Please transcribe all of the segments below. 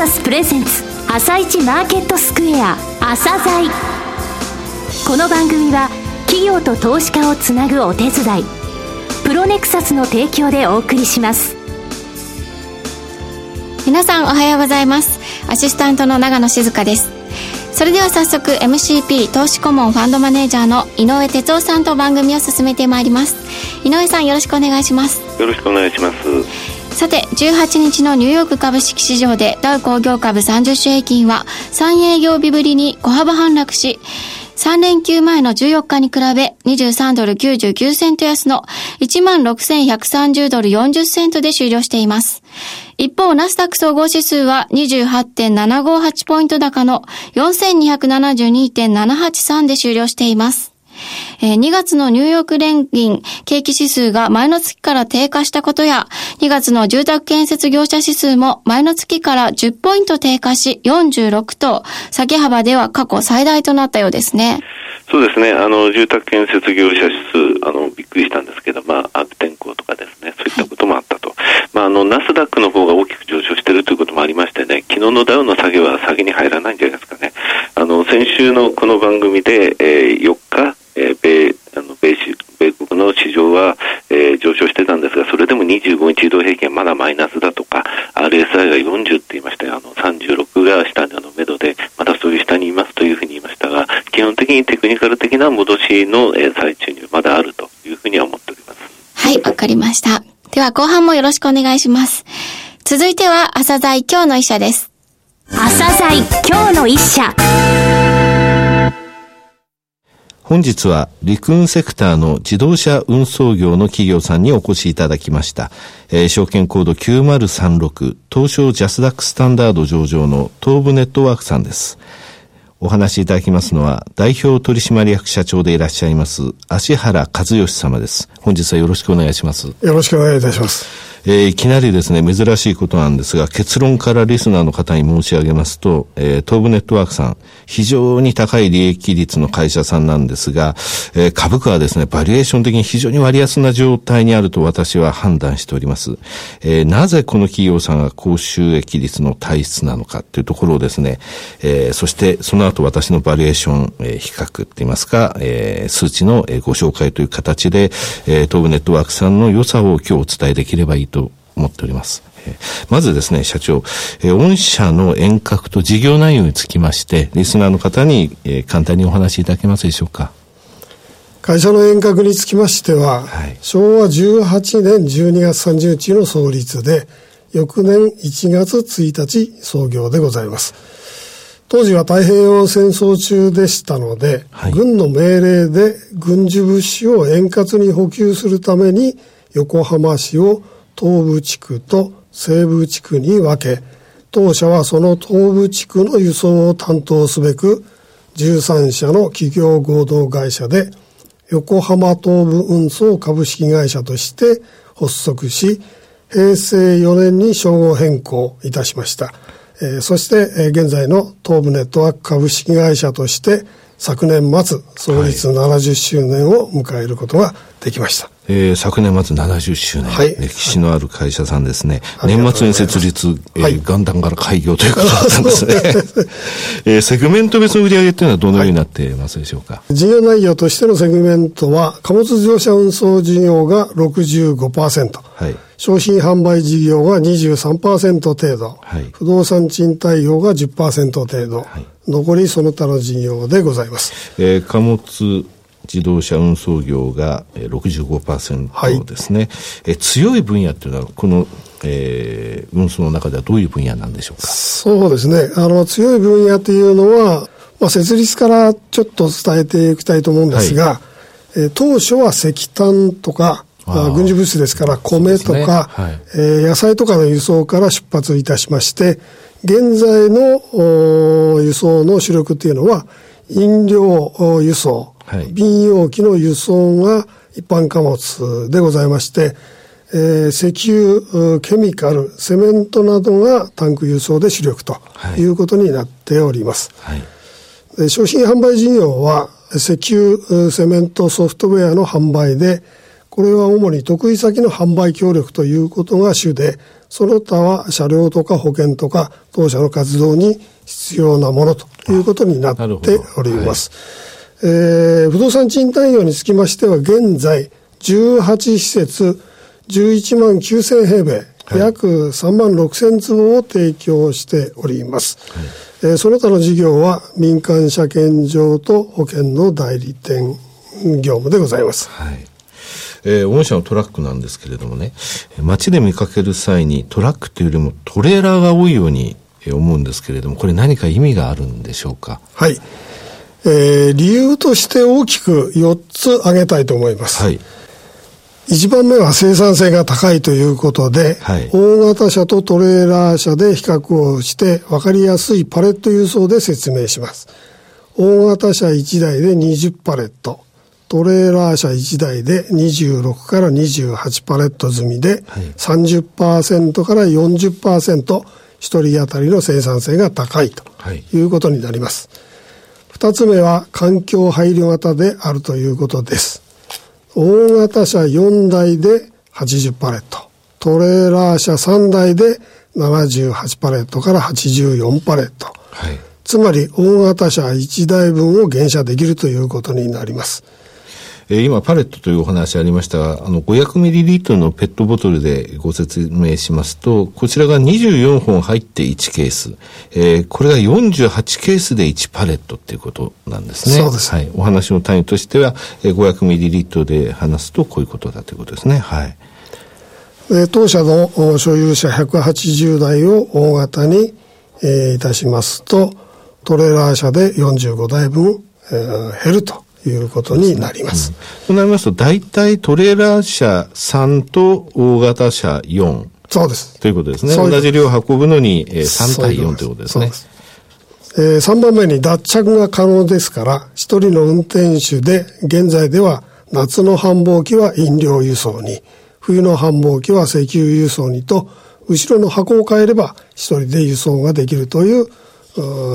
Nexus Presents 朝一マーケットスクエア朝材。この番組は企業と投資家をつなぐお手伝い、プロネクサスの提供でお送りします。皆さんおはようございます。アシスタントの長野静香です。それでは早速 MCP 投資顧問ファンドマネージャーの井上哲夫さんと番組を進めてまいります。井上さん、よろしくお願いします。よろしくお願いします。さて、18日のニューヨーク株式市場でダウ工業株30種平均は3営業日ぶりに小幅反落し、3連休前の14日に比べ23ドル99セント安の 16,130 ドル40セントで終了しています。一方、ナスダック総合指数は 28.758 ポイント高の 4272.783 で終了しています。2月のニューヨーク連銀景気指数が前の月から低下したことや、2月の住宅建設業者指数も前の月から10ポイント低下し46と、下げ幅では過去最大となったようですね。そうですね。住宅建設業者指数、びっくりしたんですけど、悪天候とかですね、そういったこともあったと。ナスダックの方が大きく上昇しているということもありましてね、昨日のダウの下げは下げに入らないんじゃないですかね。先週のこの番組で、4日、米国の市場は、上昇してたんですが、それでも25日移動平均はまだマイナスだとか、RSI が40って言いましたよ。36が下の目処で、まだそういう下にいますというふうに言いましたが、基本的にテクニカル的な戻しの、最中にまだあるというふうには思っております。はい、わかりました。では後半もよろしくお願いします。続いては朝材今日の一社です。朝材今日の一社。本日は陸運セクターの自動車運送業の企業さんにお越しいただきました。証券コード9036、東証ジャスダックスタンダード上場の東武ネットワークさんです。お話しいただきますのは代表取締役社長でいらっしゃいます芦原和義様です。本日はよろしくお願いします。よろしくお願いいたします。いきなりですね、珍しいことなんですが、結論からリスナーの方に申し上げますと、東武ネットワークさん、非常に高い利益率の会社さんなんですが、株価はですね、バリエーション的に非常に割安な状態にあると私は判断しております。なぜこの企業さんが高収益率の体質なのかというところをですね、そしてその後私のバリエーション、比較って言いますか、数値の、ご紹介という形で、東武ネットワークさんの良さを今日お伝えできればいいと思っております。まずですね、社長、御社の遠隔と事業内容につきましてリスナーの方に、簡単にお話しいただけますでしょうか。会社の遠隔につきましては、はい、昭和18年12月30日の創立で、翌年1月1日創業でございます。当時は太平洋戦争中でしたので、はい、軍の命令で軍需物資を円滑に補給するために、横浜市を東部地区と西部地区に分け、当社はその東部地区の輸送を担当すべく、13社の企業合同会社で横浜東部運送株式会社として発足し、平成4年に称号変更いたしました。そして現在の東武ネットワーク株式会社として昨年末創立70周年を迎えることができました。はい、昨年末70周年、はい、歴史のある会社さんですね。はい、年末に設立、元旦から開業ということだったんですね。セグメント別の売上というのはどのようになってますでしょうか。はい、事業内容としてのセグメントは、貨物自動車運送事業が 65%、はい、商品販売事業が 23% 程度、はい、不動産賃貸業が 10% 程度、はい、残りその他の事業でございます。貨物自動車運送業が 65% ですね。はい、強い分野というのはこの、運送の中ではどういう分野なんでしょうか。そうですね、強い分野というのは、設立からちょっと伝えていきたいと思うんですが、はい、当初は石炭とか軍事物資ですから米とか、はい、野菜とかの輸送から出発いたしまして、現在の輸送の主力というのは飲料輸送、はい、便容器の輸送が一般貨物でございまして、石油、ケミカル、セメントなどがタンク輸送で主力ということになっております。はいはい、商品販売事業は石油、セメント、ソフトウェアの販売で、これは主に得意先の販売協力ということが主で、その他は車両とか保険とか当社の活動に必要なものということになっております、はい不動産賃貸業につきましては現在18施設11万9000平米、はい、約3万6000坪を提供しております、はいその他の事業は民間車検場と保険の代理店業務でございます、はい御社のトラックなんですけれどもね街で見かける際にトラックというよりもトレーラーが多いように思うんですけれどもこれ何か意味があるんでしょうか。はい、理由として大きく4つ挙げたいと思います、はい、1番目は生産性が高いということで、はい、大型車とトレーラー車で比較をして分かりやすいパレット輸送で説明します。大型車1台で20パレットトレーラー車1台で26から28パレット済みで 30% から 40%1 人当たりの生産性が高いということになります、はい、2つ目は環境配慮型であるということです。大型車4台で80パレットトレーラー車3台で78パレットから84パレット、はい、つまり大型車1台分を減車できるということになります。今パレットというお話ありましたが500ミリリットルのペットボトルでご説明しますとこちらが24本入って1ケース、これが48ケースで1パレットっていうことなんですね。そうです、はい、お話の単位としては500ミリリットルで話すとこういうことだということですね。はい。当社の所有者180台を大型に、いたしますとトレーラー車で45台分、減るということになります。そうなりますと大体トレーラー車3と大型車4そうですということですね。同じ量運ぶのに3対4ということですね。3番目に脱着が可能ですから1人の運転手で現在では夏の繁忙期は飲料輸送に冬の繁忙期は石油輸送にと後ろの箱を変えれば1人で輸送ができるという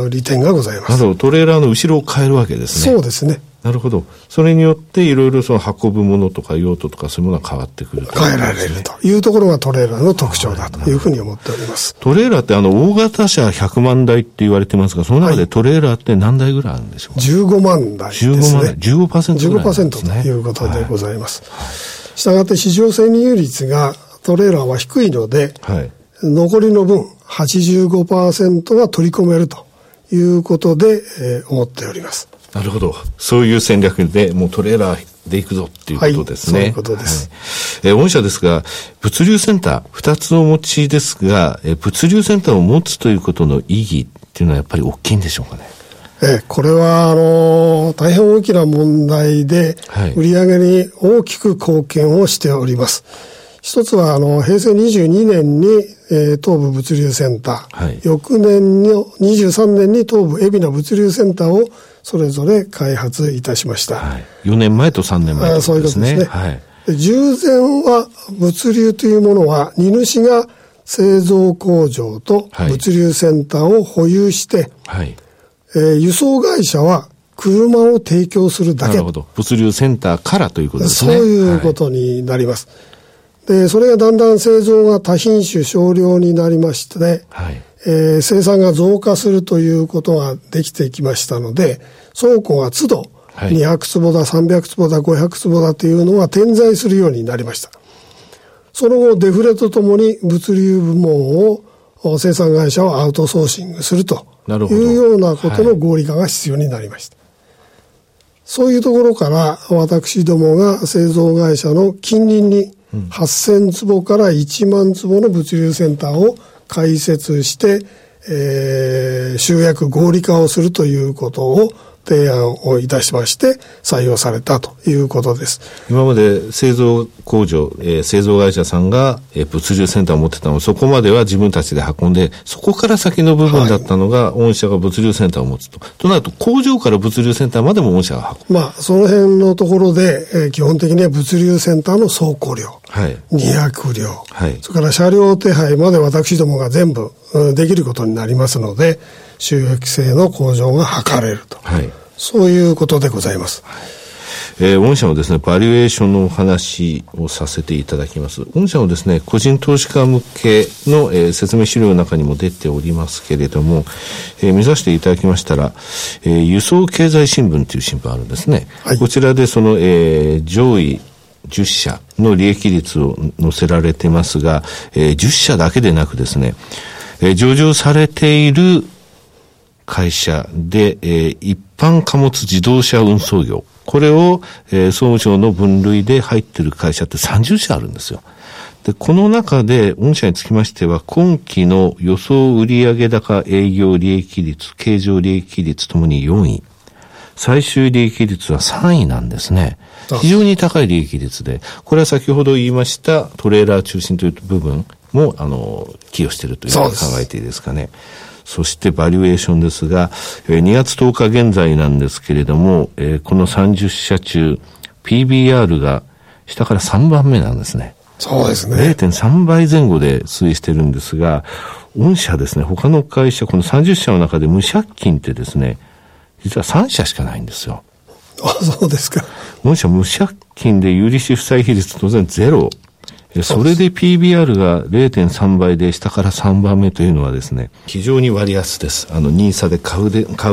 利点がございます。なるほど、トレーラーの後ろを変えるわけですね。そうですね。なるほど。それによっていろいろその運ぶものとか用途とかそういうものが変わってくると、ね、変えられるというところがトレーラーの特徴だというふうに思っております。トレーラーって大型車100万台って言われてますがその中でトレーラーって何台ぐらいあるんでしょうか。15万台ですね。15% ぐらいですね。 15% ということでございます、はい、したがって市場占有率がトレーラーは低いので、はい、残りの分 85% が取り込めるということで、思っております。なるほど。そういう戦略でもうトレーラーで行くぞっていうことですね。はい、そういうことです。はい、御社ですが、物流センター2つお持ちですが、物流センターを持つということの意義っていうのはやっぱり大きいんでしょうかね。これは大変大きな問題で、はい、売上に大きく貢献をしております。一つは平成22年に、東部物流センター、はい、翌年の23年に東部海老名物流センターをそれぞれ開発いたしました、はい、4年前と3年前とですね。そういうことですね、はい、従前は物流というものは荷主が製造工場と物流センターを保有して、はい輸送会社は車を提供するだけ。なるほど。物流センターからということですね。そういうことになります、はい、でそれがだんだん製造が多品種少量になりまして、ねはい生産が増加するということができてきましたので倉庫が都度200坪だ300坪だ500坪だというのが点在するようになりました。その後デフレとともに物流部門を生産会社をアウトソーシングするというようなことの合理化が必要になりました、はい、そういうところから私どもが製造会社の近隣に8000坪から1万坪の物流センターを開設して、集約合理化をするということを提案をいたしまして採用されたということです。今まで製造工場、製造会社さんが、物流センターを持ってたのそこまでは自分たちで運んでそこから先の部分だったのが、はい、御社が物流センターを持つとなると工場から物流センターまでも御社が運ぶ、まあ、その辺のところで、基本的には物流センターの倉庫量、はい、200両、はい、それから車両手配まで私どもが全部できることになりますので収益性の向上が図れると、はい、そういうことでございます、はい御社のですね、バリュエーションのお話をさせていただきます。御社のですね、個人投資家向けの、説明資料の中にも出ておりますけれども、見させていただきましたら、輸送経済新聞という新聞あるんですね。はい、こちらでその、上位10社の利益率を載せられてますが、10社だけでなくですね、上場されている会社で、一般貨物自動車運送業、これを、総務省の分類で入っている会社って30社あるんですよ。で、この中で御社につきましては、今期の予想売上高営業利益率、経常利益率ともに4位。最終利益率は3位なんですね。非常に高い利益率で、これは先ほど言いましたトレーラー中心という部分も寄与しているという考えていいですかね。そしてバリュエーションですが、2月10日現在なんですけれども、この30社中 PBR が下から3番目なんですね。そうですね。 0.3 倍前後で推移してるんですが、御社ですね、他の会社、この30社の中で無借金ってですね、実は3社しかないんですよ。あ、そうですか。もし無借金で有利子負債比率当然ゼロ。それで PBR が 0.3 倍で下から3番目というのはですね、非常に割安です。NISA で買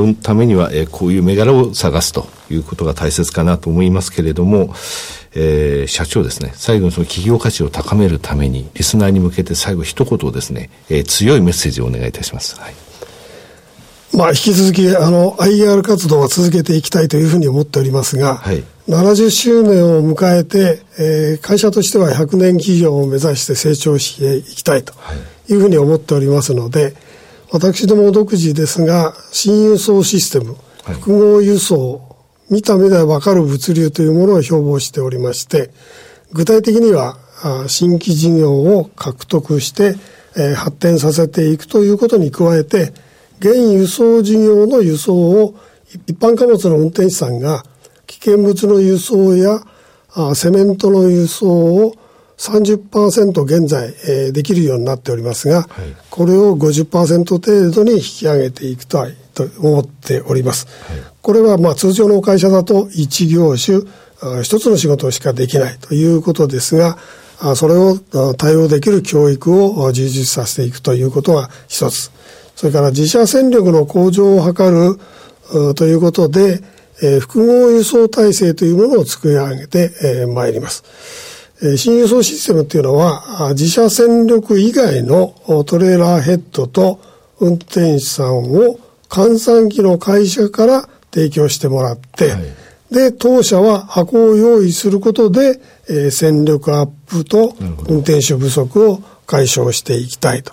うためには、こういう銘柄を探すということが大切かなと思いますけれども、社長ですね、最後にその企業価値を高めるために、リスナーに向けて最後一言ですね、強いメッセージをお願いいたします。はい、まあ、引き続きIR 活動は続けていきたいというふうに思っておりますが、はい、70周年を迎えて、会社としては100年企業を目指して成長していきたいというふうに思っておりますので、私ども独自ですが、新輸送システム、複合輸送、見た目では分かる物流というものを標榜しておりまして、具体的には新規事業を獲得して、発展させていくということに加えて、現輸送事業の輸送を一般貨物の運転手さんが危険物の輸送やセメントの輸送を 30% 現在できるようになっておりますが、はい、これを 50% 程度に引き上げていきたいと思っております。はい、これはまあ通常の会社だと一業種一つの仕事しかできないということですが、それを対応できる教育を充実させていくということが一つ。それから自社戦力の向上を図るということで、複合輸送体制というものを作り上げてまいります。新輸送システムというのは、自社戦力以外のトレーラーヘッドと運転手さんを換算機の会社から提供してもらって、はい、で当社は箱を用意することで、戦力アップと運転手不足を解消していきたいと。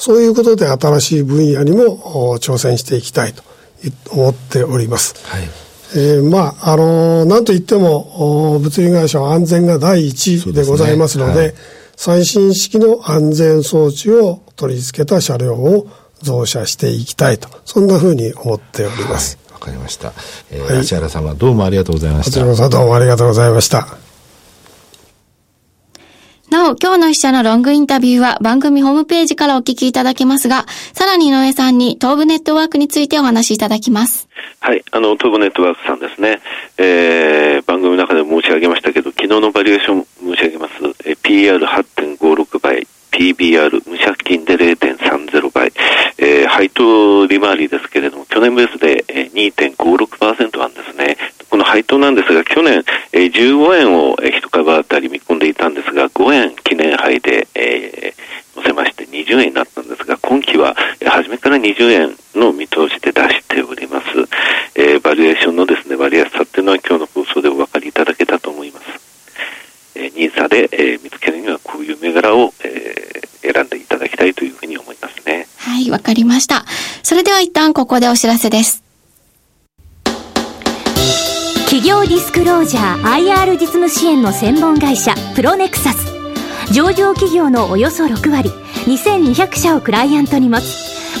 そういうことで新しい分野にも挑戦していきたいと思っております。はい、まあ、なんといっても物流会社は安全が第一でございますので、はい、最新式の安全装置を取り付けた車両を増車していきたいと、そんなふうに思っております。はい、わかりました。芦原様、どうもありがとうございました。芦原さん、どうもありがとうございました。なお、今日の一社のロングインタビューは番組ホームページからお聞きいただけますが、さらに井上さんに東武ネットワークについてお話しいただきます。はい、東武ネットワークさんですね、番組の中で申し上げましたけど、昨日のバリエーション申し上げます。PR8.56 倍、PBR 無借金で 0.30 倍、配当利回りですけれども、去年ベースで 2.56% なんですね。この配当なんですが、去年15円を1株あたり見込んでいたんですが、5円記念配で乗せまして20円になったんですが、今期は初めから20円の見通しで出しております。バリエーションのですね、割安さっていうのは今日の放送でお分かりいただけたと思います。NISAで見つけるにはこういう銘柄を選んでいただきたいというふうに思いますね。はい、わかりました。それでは一旦ここでお知らせです。企業ディスクロージャー IR 実務支援の専門会社プロネクサス、上場企業のおよそ6割2200社をクライアントに持つ。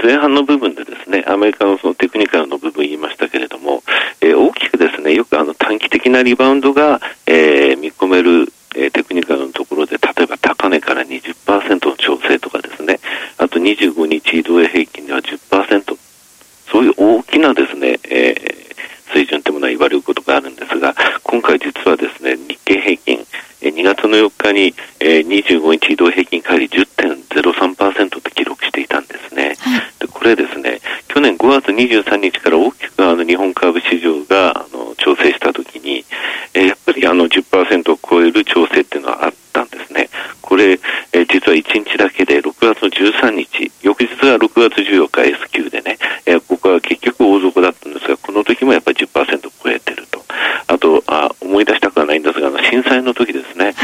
前半の部分でですね、アメリカのそのテクニカルの部分言いましたけれども、大きくですね、よく短期的なリバウンドが、見込める、テクニカルのところで、例えば高値から 20% の調整とかですね、あと25日移動平均では 10%、 そういう大きなですね、水準というものは言われることがあるんですが、今回実はですね、日経平均、2月の4日に25日移動平均乖離 10.03% と記録していたんですね。でこれですね、去年5月23日から大きく日本株市場が調整したときに、やっぱり10% を超える調整っていうのはあったんですね。これ、実は1日だけで6月の13日、翌日が6月14日 S q でね、僕は結局大底だったんですが、この時もやっぱり 10% を超えてると。あと、思い出したくはないんですが、震災の時ですね、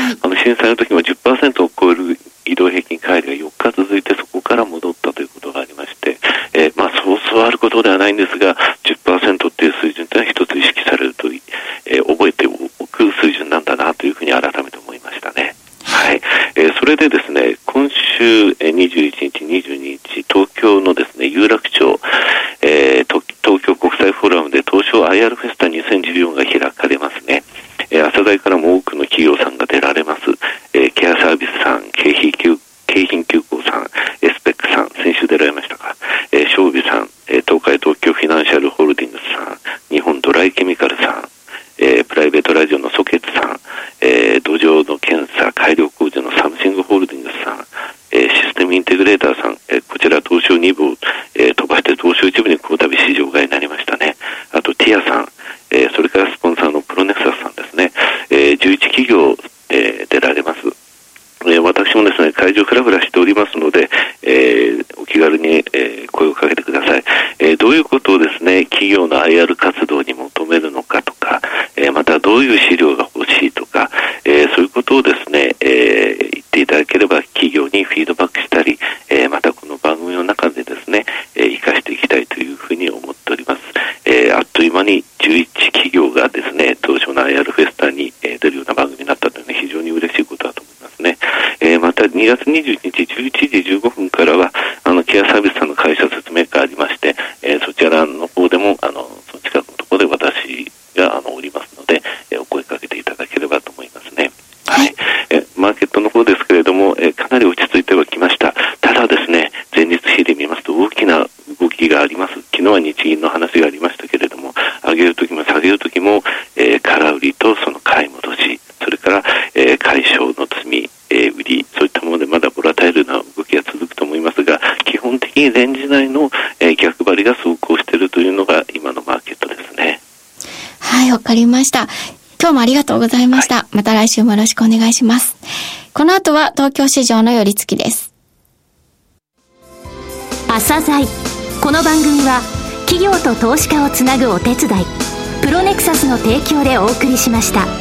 震災の時も 10% を超える移動平均乖離が4日続いて、そこから戻ったということがありまして、そうそうあることではないんですが、10% っていう水準というのは一つ意識されると、覚えておく水準なんだなというふうに改めて思いましたね。はい、それでですね、今週21日、22日、東京のですね、有楽町、東京国際フォーラムで東証 IR フェスタ2014が開かれますね。朝代からも多くの企業さんが出られます。ケアサービスさん、京浜急行さん、エスペックさん、先週出られましたか、商備さん、東海東京フィナンシャルホールディングスさん、日本ドライケミカルさん、プライベートラジオのソケツさん、土壌の検査改良工事のサムシングホールディングスさん、システムインテグレーターさん、こちら東証2部を、飛ばして東証1部にこの度市場外になりましたね。あとティアさん、それからスポンサーのプロネクサスさんですね、11企業、出られます。私もですね、会場フラフラしておりますので、お気軽に、声をかけてください。どういうことをですね、企業の IR 活動に求めるのかとか、またどういう資料が欲しいとか、そういうことをですね、言っていただければ企業にフィードバックしたり、またこの番組の中でですね、活かしていきたいというふうに思っております。あっという間に11企業がですね、東証の IR フェスタに出るような番組になったというのは非常に嬉しいことだと思いますね。また2月21日11時15分からはケアサービスさんの会社説明会ありまして、そちらの方でもその近くのところで私がおりますので、お声かけていただければと思いますね。はい、マーケットの方ですけれども、かなり落ち着いてはきました。ただですね、前日比で見ますと大きな動きがあります。昨日は日銀の話がありましたけれども、上げるときも下げるときも、空売りとその買い戻し、それから、解消の積み、売り、そういったものでまだボラタイルな動きが続くと思いますが、基本的にレンジ内の、逆張りが走行しているというのが今のマーケットですね。はい、わかりました。今日もありがとうございました。はい、また来週もよろしくお願いします。この後は東京市場の寄り付きです。朝鮮。この番組は企業と投資家をつなぐお手伝い、プロネクサスの提供でお送りしました。